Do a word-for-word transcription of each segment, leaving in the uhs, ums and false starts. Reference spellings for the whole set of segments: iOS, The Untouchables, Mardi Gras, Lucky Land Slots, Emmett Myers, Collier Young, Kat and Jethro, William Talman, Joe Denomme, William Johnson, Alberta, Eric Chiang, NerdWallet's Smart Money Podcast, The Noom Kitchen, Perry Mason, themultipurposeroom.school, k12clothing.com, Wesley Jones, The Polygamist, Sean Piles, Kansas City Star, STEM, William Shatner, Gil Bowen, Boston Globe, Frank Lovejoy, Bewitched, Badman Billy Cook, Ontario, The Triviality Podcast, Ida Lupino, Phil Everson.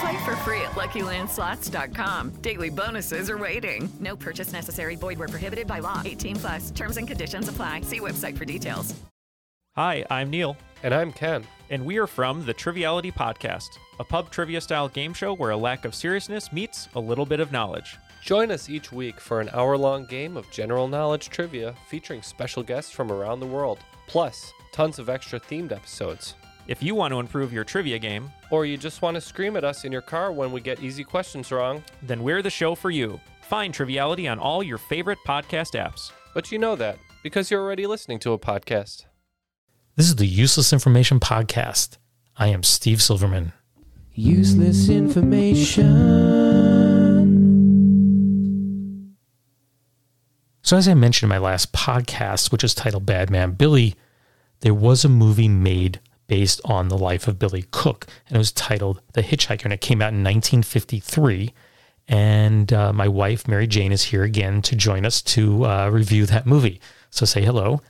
Play for free at Lucky Land Slots dot com. Daily bonuses are waiting. No purchase necessary. Void where prohibited by law. eighteen plus. Terms and conditions apply. See website for details. Hi, I'm Neil. And I'm Ken. And we are from The Triviality Podcast, a pub trivia-style game show where a lack of seriousness meets a little bit of knowledge. Join us each week for an hour-long game of general knowledge trivia featuring special guests from around the world, plus tons of extra themed episodes. If you want to improve your trivia game, or you just want to scream at us in your car when we get easy questions wrong, then we're the show for you. Find Triviality on all your favorite podcast apps. But you know that, because you're already listening to a podcast. This is the Useless Information Podcast. I am Steve Silverman. Useless information. So as I mentioned in my last podcast, which is titled Badman Billy, there was a movie made based on the life of Billy Cook, and it was titled The Hitchhiker, and it came out in nineteen fifty-three, and uh, my wife, Mary Jane, is here again to join us to uh, review that movie. So say hello.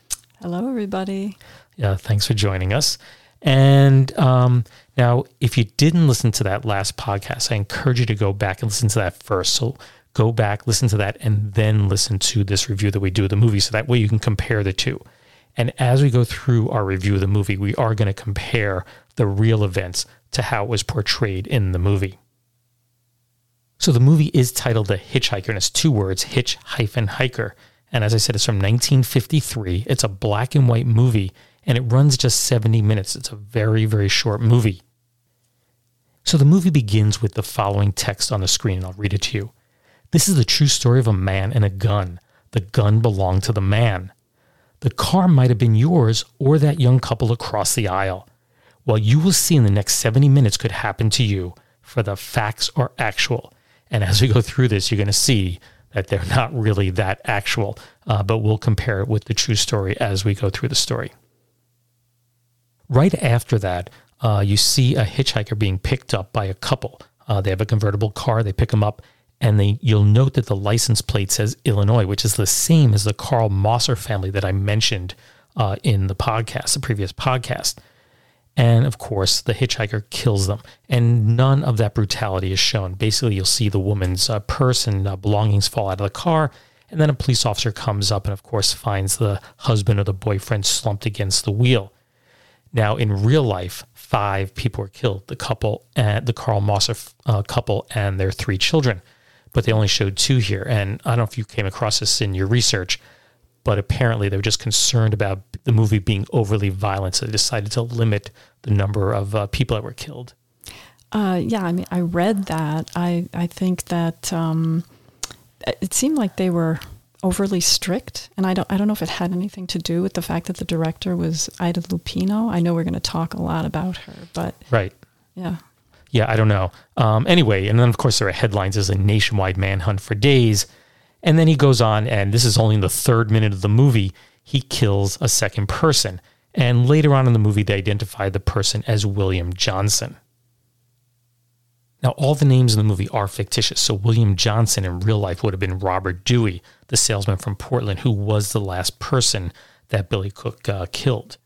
Hello, everybody. Uh, thanks for joining us. And um, now, if you didn't listen to that last podcast, I encourage you to go back and listen to that first. So go back, listen to that, and then listen to this review that we do of the movie, so that way you can compare the two. And as we go through our review of the movie, we are going to compare the real events to how it was portrayed in the movie. So the movie is titled The Hitchhiker, and it's two words, hitch hyphen hiker. And as I said, it's from nineteen fifty-three. It's a black and white movie, and it runs just seventy minutes. It's a very, very short movie. So the movie begins with the following text on the screen, and I'll read it to you. This is the true story of a man and a gun. The gun belonged to the man. The car might have been yours or that young couple across the aisle. What you will see in the next seventy minutes could happen to you, for the facts are actual. And as we go through this, you're going to see that they're not really that actual, uh, but we'll compare it with the true story as we go through the story. Right after that, uh, you see a hitchhiker being picked up by a couple. Uh, they have a convertible car, they pick him up, and they, you'll note that the license plate says Illinois, which is the same as the Carl Mosser family that I mentioned uh, in the podcast, the previous podcast. And, of course, the hitchhiker kills them, and none of that brutality is shown. Basically, you'll see the woman's uh, purse and uh, belongings fall out of the car, and then a police officer comes up and, of course, finds the husband or the boyfriend slumped against the wheel. Now, in real life, five people were killed, the couple, uh, the Carl Mosser uh, couple and their three children. But they only showed two here. And I don't know if you came across this in your research, but apparently they were just concerned about the movie being overly violent, so they decided to limit the number of uh, people that were killed. Uh, yeah, I mean, I read that. I, I think that um, it seemed like they were overly strict, and I don't I don't know if it had anything to do with the fact that the director was Ida Lupino. I know we're going to talk a lot about her, but... Right. Yeah. Yeah, I don't know. Um, anyway, and then, of course, there are headlines as a nationwide manhunt for days. And then he goes on, and this is only in the third minute of the movie, he kills a second person. And later on in the movie, they identify the person as William Johnson. Now, all the names in the movie are fictitious. So William Johnson in real life would have been Robert Dewey, the salesman from Portland, who was the last person that Billy Cook uh, killed.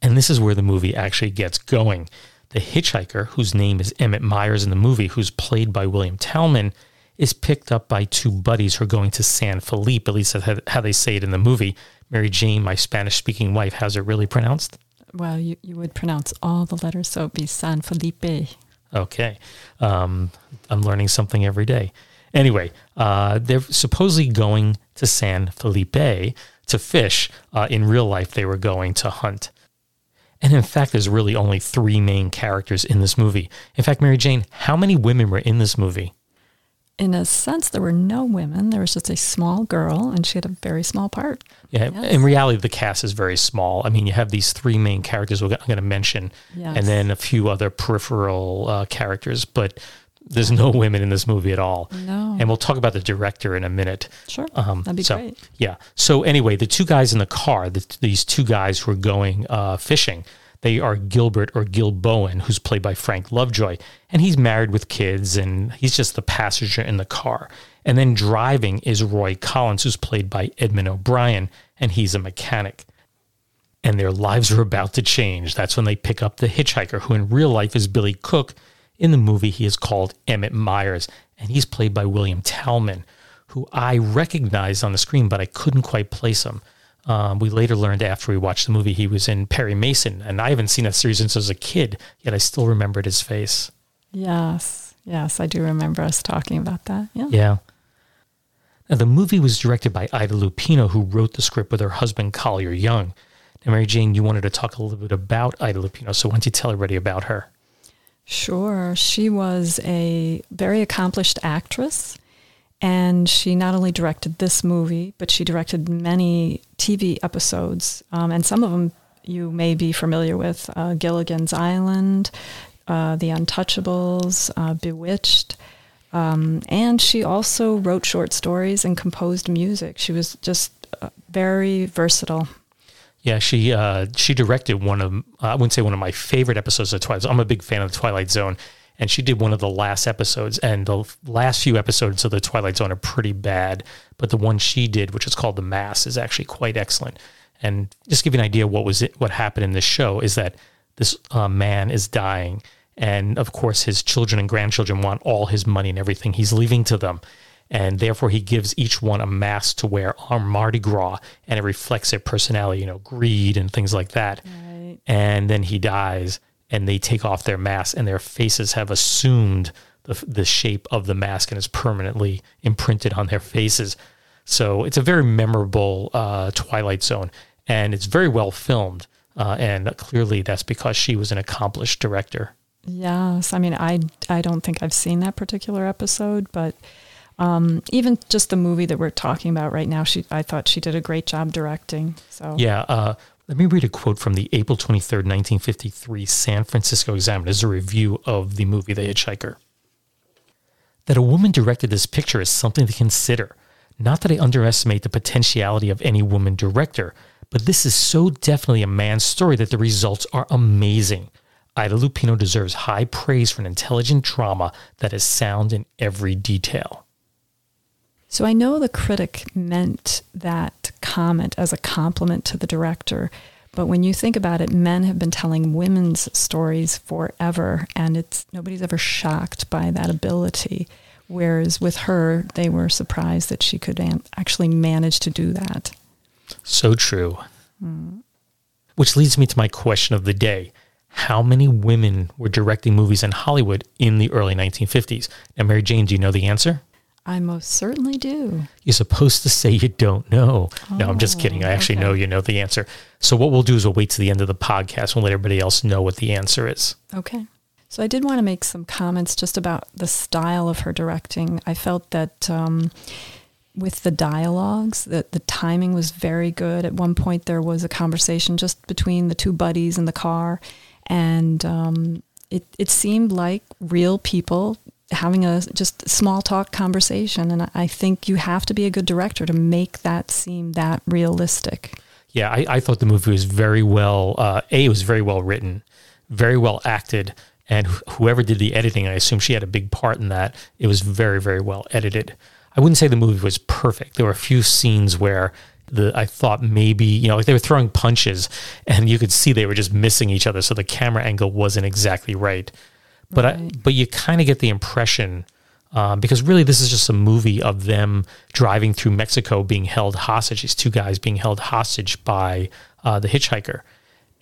And this is where the movie actually gets going. The hitchhiker, whose name is Emmett Myers in the movie, who's played by William Talman, is picked up by two buddies who are going to San Felipe, at least that's how they say it in the movie. Mary Jane, my Spanish-speaking wife, how's it really pronounced? Well, you, you would pronounce all the letters, so it would be San Felipe. Okay. Um, I'm learning something every day. Anyway, uh, they're supposedly going to San Felipe to fish. Uh, in real life, they were going to hunt. And in fact, there's really only three main characters in this movie. In fact, Mary Jane, how many women were in this movie? In a sense, there were no women. There was just a small girl, and she had a very small part. Yeah, yes. In reality, the cast is very small. I mean, you have these three main characters I'm going to mention, yes, and then a few other peripheral uh, characters. But There's no women in this movie at all. No. And we'll talk about the director in a minute. Sure. Um, That'd be so, great. Yeah. So anyway, the two guys in the car, the, these two guys who are going uh, fishing, they are Gilbert or Gil Bowen, who's played by Frank Lovejoy. And he's married with kids, and he's just the passenger in the car. And then driving is Roy Collins, who's played by Edmund O'Brien, and he's a mechanic. And their lives are about to change. That's when they pick up the hitchhiker, who in real life is Billy Cook. In the movie, he is called Emmett Myers, and he's played by William Talman, who I recognized on the screen, but I couldn't quite place him. Um, we later learned after we watched the movie he was in Perry Mason, and I haven't seen that series since I was a kid, yet I still remembered his face. Yes, yes, I do remember us talking about that. Yeah. Yeah. Now, the movie was directed by Ida Lupino, who wrote the script with her husband, Collier Young. Now, Mary Jane, you wanted to talk a little bit about Ida Lupino, so why don't you tell everybody about her? Sure. She was a very accomplished actress, and she not only directed this movie, but she directed many T V episodes, um, and some of them you may be familiar with, uh, Gilligan's Island, uh, The Untouchables, uh, Bewitched, um, and she also wrote short stories and composed music. She was just uh, very versatile. Yeah, she uh, she directed one of, uh, I wouldn't say one of my favorite episodes of Twilight Zone. I'm a big fan of the Twilight Zone, and she did one of the last episodes, and the last few episodes of the Twilight Zone are pretty bad, but the one she did, which is called The Mass, is actually quite excellent. And just to give you an idea what was it, what happened in this show is that this uh, man is dying, and of course his children and grandchildren want all his money and everything he's leaving to them. And therefore, he gives each one a mask to wear on Mardi Gras, and it reflects their personality, you know, greed and things like that. Right. And then he dies, and they take off their mask, and their faces have assumed the, the shape of the mask and is permanently imprinted on their faces. So it's a very memorable uh, Twilight Zone, and it's very well filmed. Uh, and clearly, that's because she was an accomplished director. Yes. I mean, I, I don't think I've seen that particular episode, but... Um, even just the movie that we're talking about right now, she, I thought she did a great job directing. So yeah, uh, let me read a quote from the April twenty-third, nineteen fifty-three San Francisco Examiner. This is a review of the movie The Hitchhiker. That a woman directed this picture is something to consider. Not that I underestimate the potentiality of any woman director, but this is so definitely a man's story that the results are amazing. Ida Lupino deserves high praise for an intelligent drama that is sound in every detail. So I know the critic meant that comment as a compliment to the director, but when you think about it, men have been telling women's stories forever, and it's nobody's ever shocked by that ability, whereas with her, they were surprised that she could actually manage to do that. So true. Mm. Which leads me to my question of the day. How many women were directing movies in Hollywood in the early nineteen fifties? Now, Mary Jane, do you know the answer? I most certainly do. You're supposed to say you don't know. Oh, no, I'm just kidding. I actually okay. know you know the answer. So what we'll do is we'll wait to the end of the podcast and let everybody else know what the answer is. Okay. So I did want to make some comments just about the style of her directing. I felt that um, with the dialogues, that the timing was very good. At one point, there was a conversation just between the two buddies in the car, and um, it, it seemed like real people having a just small talk conversation. And I think you have to be a good director to make that seem that realistic. Yeah, I, I thought the movie was very well, uh, A, it was very well written, very well acted. And wh- whoever did the editing, I assume she had a big part in that. It was very, very well edited. I wouldn't say the movie was perfect. There were a few scenes where the I thought maybe, you know, like they were throwing punches and you could see they were just missing each other. So the camera angle wasn't exactly right. But I, but you kind of get the impression, um, because really this is just a movie of them driving through Mexico being held hostage, these two guys being held hostage by uh, the hitchhiker.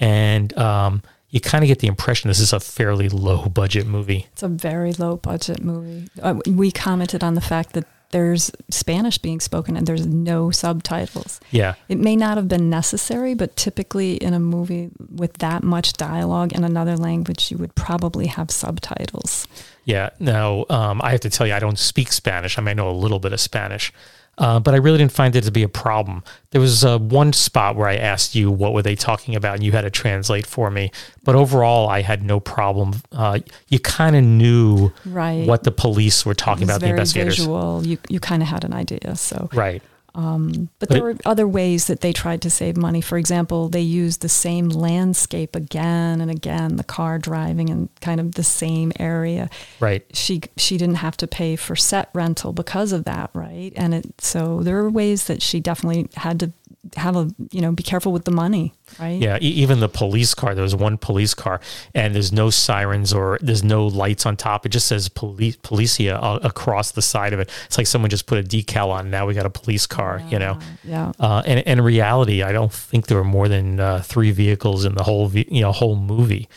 And um, you kind of get the impression this is a fairly low-budget movie. It's a very low-budget movie. Uh, we commented on the fact that there's Spanish being spoken and there's no subtitles. Yeah. It may not have been necessary, but typically in a movie with that much dialogue in another language, you would probably have subtitles. Yeah. Now, um, I have to tell you, I don't speak Spanish. I mean, I know a little bit of Spanish, Uh, but I really didn't find it to be a problem. There was uh, one spot where I asked you what were they talking about, and you had to translate for me. But overall, I had no problem. Uh, you kind of knew right. what the police were talking about. The investigators. Visual. You you kind of had an idea. So right. Um, but, but there it, were other ways that they tried to save money. For example, they used the same landscape again and again, the car driving in kind of the same area. Right. She she didn't have to pay for set rental because of that, right? And it, so there were ways that she definitely had to have a, you know, be careful with the money, right? Yeah, e- even the police car, there was one police car and there's no sirens or there's no lights on top. It just says police, policia uh, across the side of it. It's like someone just put a decal on. Now we got a police car, yeah, you know? Yeah. Uh, and, and in reality, I don't think there were more than uh, three vehicles in the whole, ve- you know, whole movie.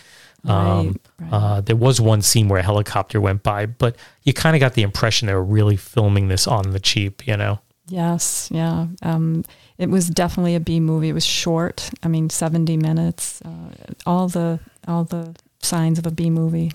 Um, right, right. Uh, there was one scene where a helicopter went by, but you kind of got the impression they were really filming this on the cheap, you know? Yes. Yeah. Um, it was definitely a B movie. It was short. I mean, seventy minutes, uh, all the, all the signs of a B movie.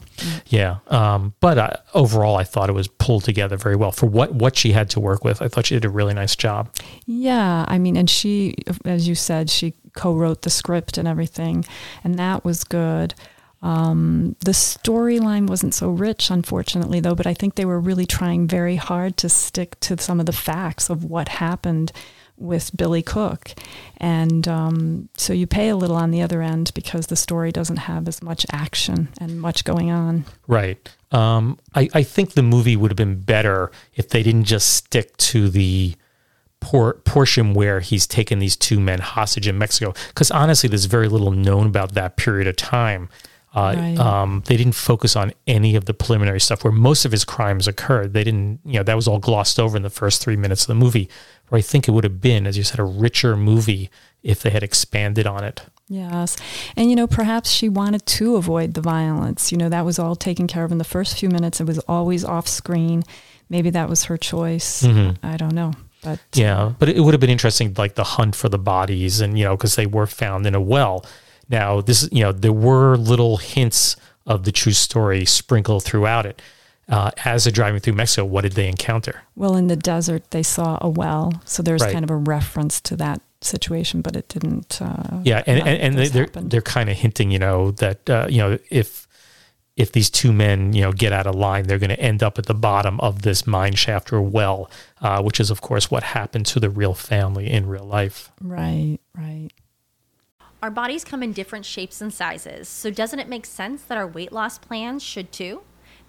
Yeah. Um, but uh, overall, I thought it was pulled together very well for what, what she had to work with. I thought she did a really nice job. Yeah. I mean, and she, as you said, she co-wrote the script and everything, and that was good. Um, the storyline wasn't so rich, unfortunately, though, but I think they were really trying very hard to stick to some of the facts of what happened with Billy Cook. And um, so you pay a little on the other end because the story doesn't have as much action and much going on. Right. Um, I, I think the movie would have been better if they didn't just stick to the Por- portion where he's taken these two men hostage in Mexico. Because honestly, there's very little known about that period of time. Uh, right. um, they didn't focus on any of the preliminary stuff where most of his crimes occurred. They didn't, you know, that was all glossed over in the first three minutes of the movie, where I think it would have been, as you said, a richer movie if they had expanded on it. Yes. And, you know, perhaps she wanted to avoid the violence. You know, that was all taken care of in the first few minutes. It was always off screen. Maybe that was her choice. Mm-hmm. I don't know. But yeah, but it would have been interesting, like the hunt for the bodies and, you know, because they were found in a well. Now, this, you know, there were little hints of the true story sprinkled throughout it. Uh, as they're driving through Mexico, what did they encounter? Well, in the desert, they saw a well. So there's right. kind of a reference to that situation, but it didn't. Uh, yeah. And, and, and they're, they're kind of hinting, you know, that, uh, you know, if if these two men, you know, get out of line, they're going to end up at the bottom of this mine shaft or well, uh, which is, of course, what happened to the real family in real life. Right, right. Our bodies come in different shapes and sizes, so doesn't it make sense that our weight loss plans should too?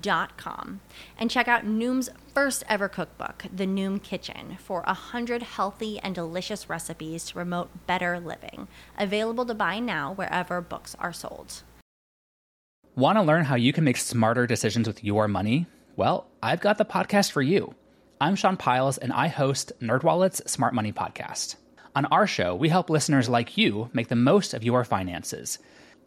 Dot com, and check out Noom's first ever cookbook, The Noom Kitchen, for one hundred healthy and delicious recipes to promote better living. Available to buy now wherever books are sold. Want to learn how you can make smarter decisions with your money? Well, I've got the podcast for you. I'm Sean Piles, and I host NerdWallet's Smart Money Podcast. On our show, we help listeners like you make the most of your finances.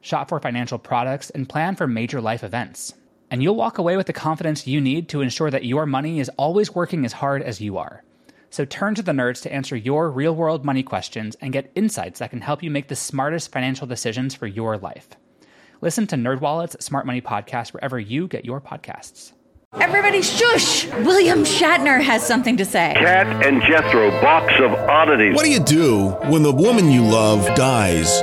shop for financial products, and plan for major life events. And you'll walk away with the confidence you need to ensure that your money is always working as hard as you are. So turn to the nerds to answer your real-world money questions and get insights that can help you make the smartest financial decisions for your life. Listen to NerdWallet's Smart Money Podcast wherever you get your podcasts. Everybody shush! William Shatner has something to say. Kat and Jethro, Box of Oddities. What do you do when the woman you love dies?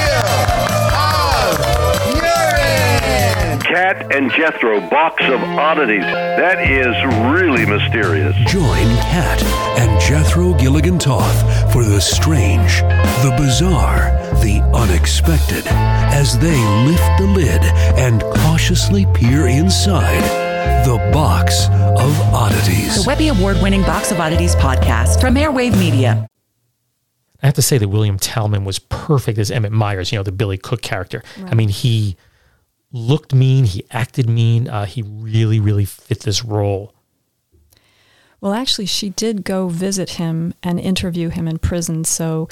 Kat and Jethro, Box of Oddities. That is really mysterious. Join Kat and Jethro Gilligan Toth for the strange, the bizarre, the unexpected, as they lift the lid and cautiously peer inside the Box of Oddities. The Webby Award-winning Box of Oddities podcast from Airwave Media. I have to say that William Talman was perfect as Emmett Myers, you know, the Billy Cook character. Right. I mean, he... looked mean, he acted mean, uh, he really, really fit this role. Well, actually, she did go visit him and interview him in prison, so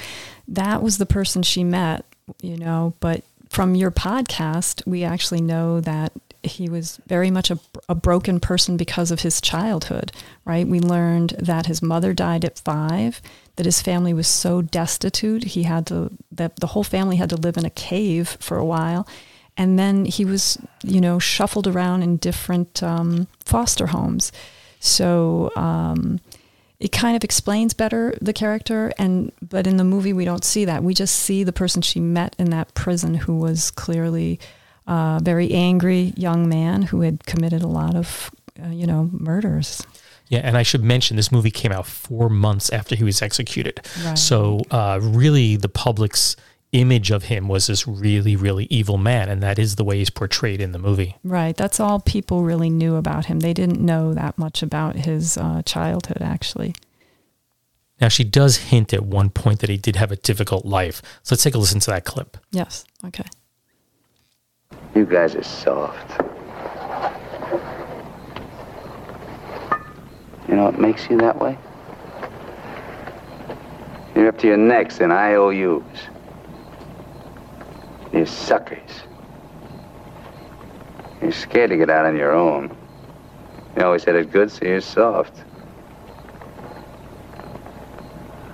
that was the person she met, you know, but from your podcast, we actually know that he was very much a, a broken person because of his childhood, right? We learned that his mother died at five, that his family was so destitute, he had to, that the whole family had to live in a cave for a while. And then he was, you know, shuffled around in different um, foster homes. So um, it kind of explains better the character. And but in the movie, we don't see that. We just see the person she met in that prison who was clearly a very angry young man who had committed a lot of, uh, you know, murders. Yeah, and I should mention this movie came out four months after he was executed. Right. So uh, really the public's image of him was this really, really evil man, and that is the way he's portrayed in the movie. Right. That's all people really knew about him. They didn't know that much about his uh, childhood, actually. Now, she does hint at one point that he did have a difficult life. So let's take a listen to that clip. Yes. Okay. You guys are soft. You know what makes you that way? You're up to your necks in I O Us. You suckers. You're scared to get out on your own. You always had it good, so you're soft.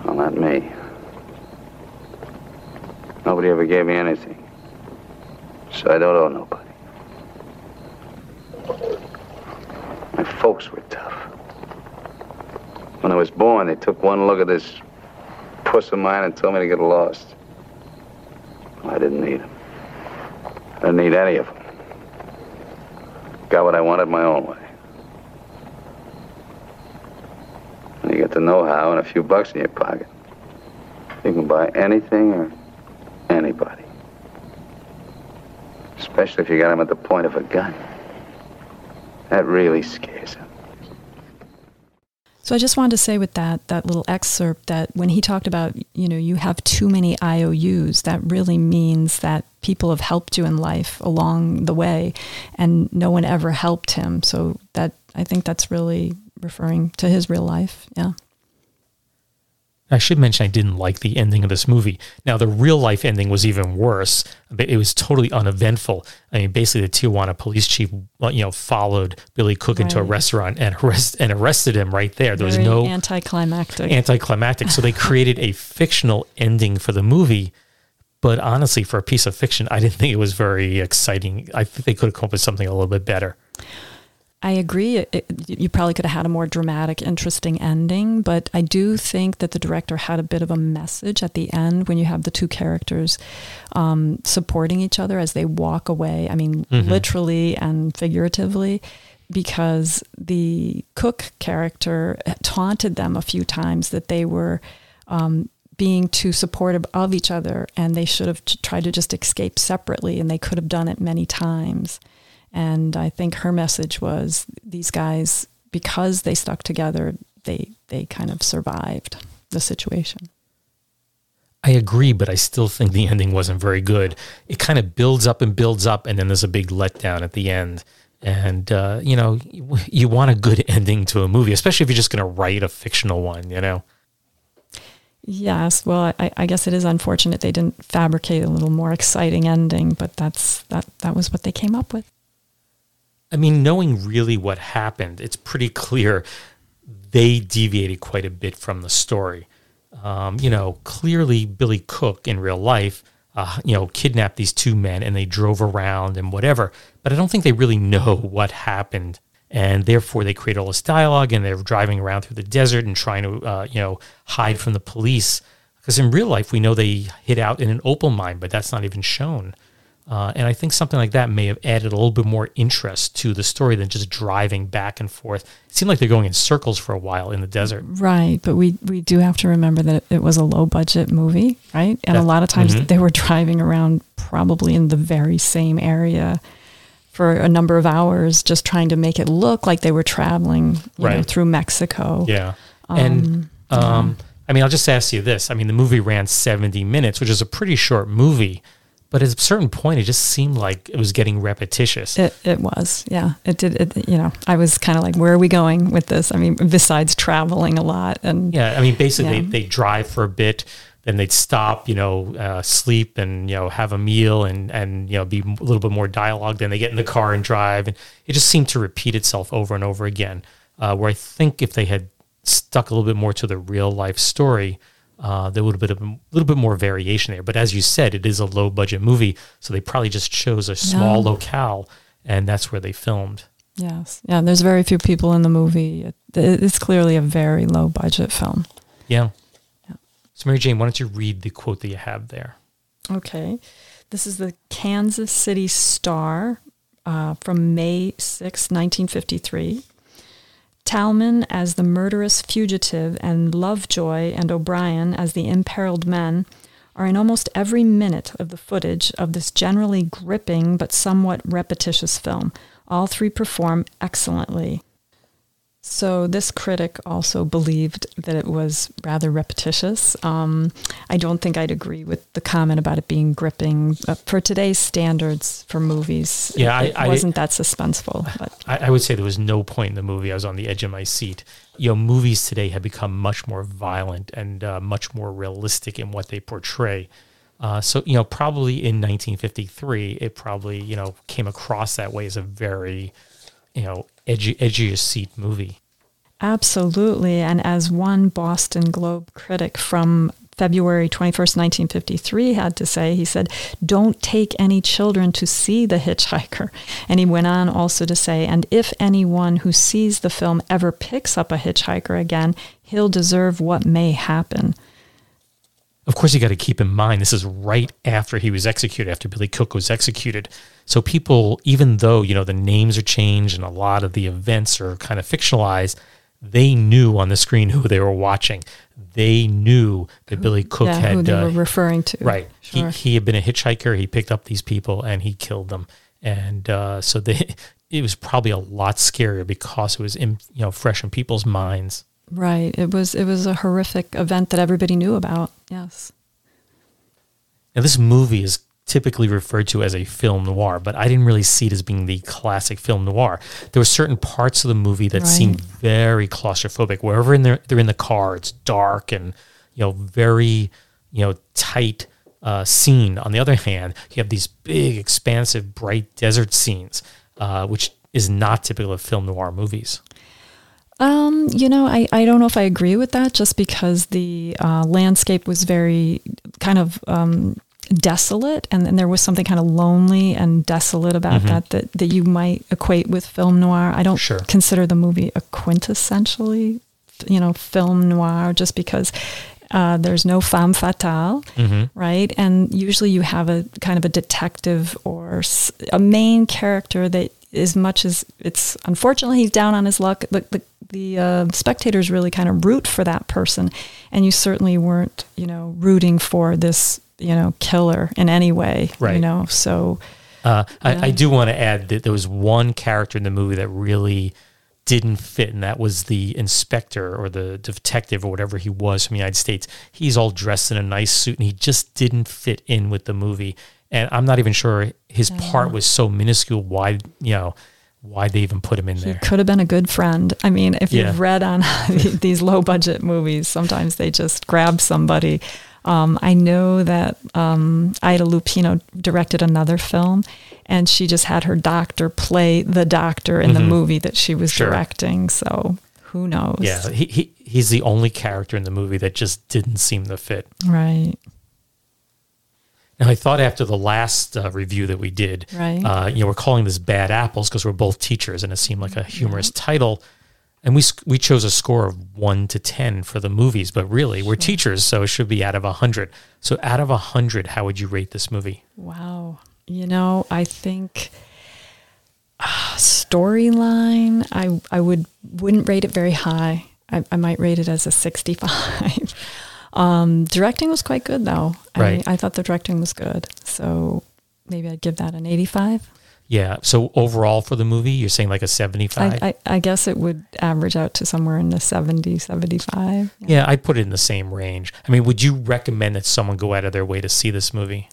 Well, not me. Nobody ever gave me anything. So I don't owe nobody. My folks were tough. When I was born, they took one look at this puss of mine and told me to get lost. I didn't need them. I didn't need any of them. Got what I wanted my own way. And you get the know-how and a few bucks in your pocket. You can buy anything or anybody. Especially if you got them at the point of a gun. That really scares them. So I just wanted to say with that, that little excerpt that when he talked about, you know, you have too many I O Us, that really means that people have helped you in life along the way and no one ever helped him. So that, I think that's really referring to his real life. Yeah. I should mention I didn't like the ending of this movie. Now, the real life ending was even worse. It was totally uneventful. I mean, basically, the Tijuana police chief, you know, followed Billy Cook right. into a restaurant and, arrest, and arrested him right there. There Very was no anticlimactic. Anticlimactic. So they created a fictional ending for the movie. But honestly, for a piece of fiction, I didn't think it was very exciting. I think they could have come up with something a little bit better. I agree. It, you probably could have had a more dramatic, interesting ending, but I do think that the director had a bit of a message at the end when you have the two characters um, supporting each other as they walk away. I mean, mm-hmm. literally and figuratively, because the Cook character taunted them a few times that they were um, being too supportive of each other and they should have t- tried to just escape separately, and they could have done it many times. And I think her message was these guys, because they stuck together, they they kind of survived the situation. I agree, but I still think the ending wasn't very good. It kind of builds up and builds up, and then there's a big letdown at the end. And, uh, you know, you, you want a good ending to a movie, especially if you're just going to write a fictional one, you know? Yes, well, I, I guess it is unfortunate they didn't fabricate a little more exciting ending, but that's that, that was what they came up with. I mean, knowing really what happened, it's pretty clear they deviated quite a bit from the story. Um, you know, clearly Billy Cook in real life, uh, you know, kidnapped these two men and they drove around and whatever, but I don't think they really know what happened. And therefore, they create all this dialogue, and they're driving around through the desert and trying to, uh, you know, hide from the police. Because in real life, we know they hid out in an opal mine, but that's not even shown. Uh, and I think something like that may have added a little bit more interest to the story than just driving back and forth. It seemed like they're going in circles for a while in the desert. Right, but we, we do have to remember that it was a low-budget movie, right? And that, a lot of times mm-hmm. they were driving around probably in the very same area for a number of hours, just trying to make it look like they were traveling you right. know, through Mexico. Yeah. Um, and, um, yeah. I mean, I'll just ask you this. I mean, the movie ran seventy minutes, which is a pretty short movie, but at a certain point, it just seemed like it was getting repetitious. It, it was, yeah. It did, it, you know, I was kind of like, where are we going with this? I mean, besides traveling a lot. and Yeah, I mean, basically, yeah. they, they drive for a bit, then they'd stop, you know, uh, sleep and, you know, have a meal and, and, you know, be a little bit more dialogue. Then they get in the car and drive. And it just seemed to repeat itself over and over again, uh, where I think if they had stuck a little bit more to the real life story, uh, there would have been a little bit more variation there. But as you said, it is a low budget movie. So they probably just chose a small yeah. locale and that's where they filmed. Yes. Yeah. There's very few people in the movie. It's clearly a very low budget film. Yeah. So Mary Jane, why don't you read the quote that you have there? Okay. This is the Kansas City Star uh, from May sixth, nineteen fifty-three. Talman as the murderous fugitive and Lovejoy and O'Brien as the imperiled men are in almost every minute of the footage of this generally gripping but somewhat repetitious film. All three perform excellently. So this critic also believed that it was rather repetitious. Um, I don't think I'd agree with the comment about it being gripping. Uh, for today's standards for movies, yeah, it, I, it wasn't I, that suspenseful. But. I, I would say there was no point in the movie. I was on the edge of my seat. You know, movies today have become much more violent and uh, much more realistic in what they portray. Uh, so, you know, probably in nineteen fifty-three, it probably, you know, came across that way as a very, you know, edgy, edgier seat movie. Absolutely. And as one Boston Globe critic from February twenty-first, nineteen fifty-three had to say, he said, "Don't take any children to see The Hitchhiker." And he went on also to say, "And if anyone who sees the film ever picks up a hitchhiker again, he'll deserve what may happen." Of course, you got to keep in mind, this is right after he was executed, after Billy Cook was executed. So people, even though, you know, the names are changed and a lot of the events are kind of fictionalized, they knew on the screen who they were watching. They knew that Billy Cook yeah, had... who they uh, were referring to. Right. Sure. He, he had been a hitchhiker. He picked up these people and he killed them. And uh, so they, it was probably a lot scarier because it was, in, you know, fresh in people's minds. Right. It was it was a horrific event that everybody knew about. Yes. Now, this movie is typically referred to as a film noir, but I didn't really see it as being the classic film noir. There were certain parts of the movie that right. seemed very claustrophobic. Wherever in there, they're in the car, it's dark and, you know, very, you know, tight uh, scene. On the other hand, you have these big, expansive, bright desert scenes, uh, which is not typical of film noir movies. Um, you know, I, I don't know if I agree with that just because the uh, landscape was very kind of um, desolate and, and there was something kind of lonely and desolate about mm-hmm. that, that that you might equate with film noir. I don't sure. consider the movie a quintessentially, you know, film noir just because uh, there's no femme fatale, mm-hmm. right? And usually you have a kind of a detective or a main character that as much as it's unfortunately he's down on his luck, but the, the uh, spectators really kind of root for that person. And you certainly weren't, you know, rooting for this, you know, killer in any way, right. you know, so. Uh, I, I do want to add that there was one character in the movie that really didn't fit. And that was the inspector or the detective or whatever he was from the United States. He's all dressed in a nice suit and he just didn't fit in with the movie. And I'm not even sure his yeah. part was so minuscule. Why, you know, why'd they even put him in there? He could have been a good friend. I mean, if yeah. you've read on these low-budget movies, sometimes they just grab somebody. Um, I know that um, Ida Lupino directed another film, and she just had her doctor play the doctor in mm-hmm. the movie that she was sure. directing, so... Who knows? Yeah, he, he he's the only character in the movie that just didn't seem to fit. Right. Now, I thought after the last uh, review that we did, right. uh, you know, we're calling this Bad Apples because we're both teachers, and it seemed like a humorous right. title. And we we chose a score of one to ten for the movies, but really, we're sure. teachers, so it should be out of one hundred. So out of one hundred, how would you rate this movie? Wow. You know, I think... Uh, storyline, I I would wouldn't rate it very high. I, I might rate it as a sixty-five. um, directing was quite good though. Right. I, I thought the directing was good, so maybe I'd give that an eighty-five. Yeah. So overall for the movie, you're saying like a seventy-five? I, I, I guess it would average out to somewhere in the seventy, seventy-five. Yeah. yeah, I put it in the same range. I mean, would you recommend that someone go out of their way to see this movie?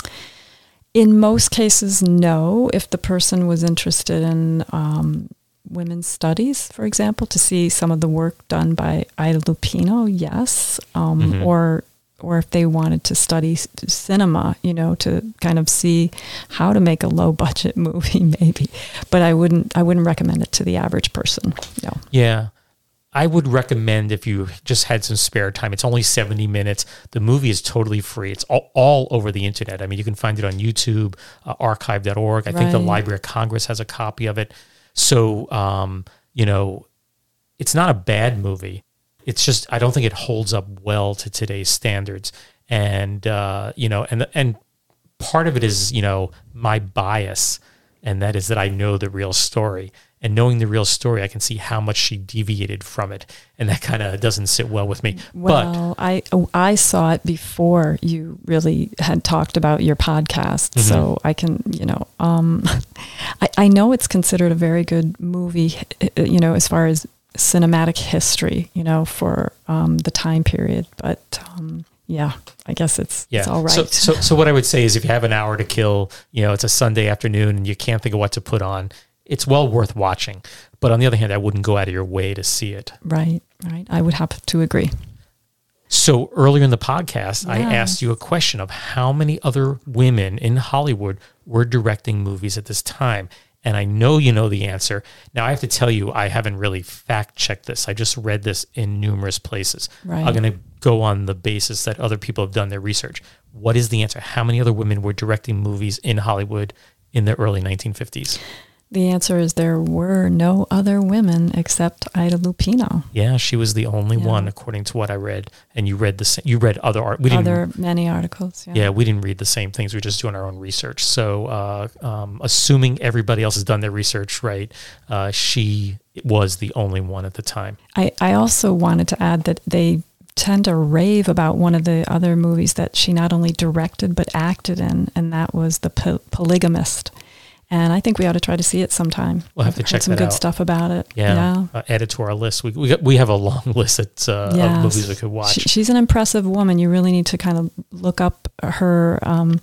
In most cases, no. If the person was interested in um, women's studies, for example, to see some of the work done by Ida Lupino, yes. Um, mm-hmm. Or or if they wanted to study cinema, you know, to kind of see how to make a low-budget movie, maybe. But I wouldn't I wouldn't recommend it to the average person, no. Yeah. I would recommend if you just had some spare time. It's only seventy minutes. The movie is totally free. It's all, all over the internet. I mean, you can find it on YouTube, uh, archive dot org. I right. think the Library of Congress has a copy of it. So, um, you know, it's not a bad movie. It's just, I don't think it holds up well to today's standards. And, uh, you know, and and part of it is, you know, my bias, and that is that I know the real story. And knowing the real story, I can see how much she deviated from it, and that kind of doesn't sit well with me. Well, but, I oh, I saw it before you really had talked about your podcast, mm-hmm. so I can, you know, um, I, I know it's considered a very good movie, you know, as far as cinematic history, you know, for um, the time period, but... Um, Yeah, I guess it's, yeah. it's all right. So, so so what I would say is if you have an hour to kill, you know, it's a Sunday afternoon and you can't think of what to put on, it's well worth watching. But on the other hand, I wouldn't go out of your way to see it. Right, right. I would have to agree. So earlier in the podcast, yeah. I asked you a question of how many other women in Hollywood were directing movies at this time. And I know you know the answer. Now, I have to tell you, I haven't really fact-checked this. I just read this in numerous places. Right. I'm going to go on the basis that other people have done their research. What is the answer? How many other women were directing movies in Hollywood in the early nineteen fifties? The answer is there were no other women except Ida Lupino. Yeah, she was the only yeah. one, according to what I read. And you read the you read other art. We didn't, other many articles. Yeah. yeah, we didn't read the same things. We were just doing our own research. So, uh, um, assuming everybody else has done their research right, uh, she was the only one at the time. I, I also wanted to add that they tend to rave about one of the other movies that she not only directed but acted in, and that was The po- Polygamist. And I think we ought to try to see it sometime. We'll have to I've check that out. Some good stuff about it. Yeah, yeah. Uh, add it to our list. We we, got, we have a long list that, uh, yes. of movies we could watch. She, she's an impressive woman. You really need to kind of look up her um,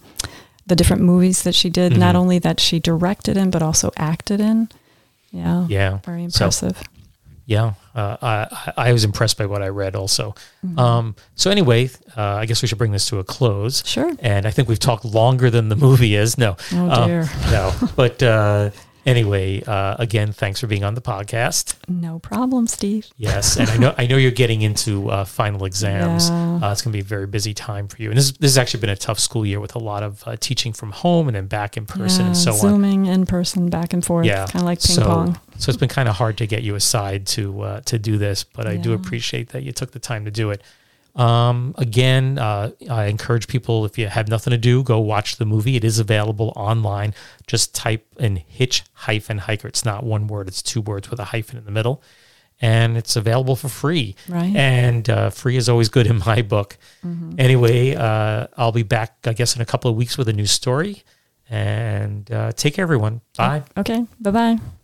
the different movies that she did, mm-hmm. not only that she directed in, but also acted in. Yeah, yeah, very impressive. So, yeah, uh, I I was impressed by what I read also. Mm-hmm. Um, so anyway, uh, I guess we should bring this to a close. Sure. And I think we've talked longer than the movie is. No. Oh, dear. Um, no. But uh, anyway, uh, again, thanks for being on the podcast. No problem, Steve. Yes, and I know I know you're getting into uh, final exams. Yeah. Uh, it's going to be a very busy time for you. And this this has actually been a tough school year with a lot of uh, teaching from home and then back in person yeah, and so zooming on. Zooming in person, back and forth. Yeah. Kind of like ping so, pong. So it's been kind of hard to get you aside to uh, to do this, but yeah. I do appreciate that you took the time to do it. Um, again, uh, I encourage people, if you have nothing to do, go watch the movie. It is available online. Just type in Hitch-Hiker. It's not one word. It's two words with a hyphen in the middle. And it's available for free. Right. And uh, free is always good in my book. Mm-hmm. Anyway, uh, I'll be back, I guess, in a couple of weeks with a new story. And uh, take care, everyone. Bye. Okay. Bye-bye.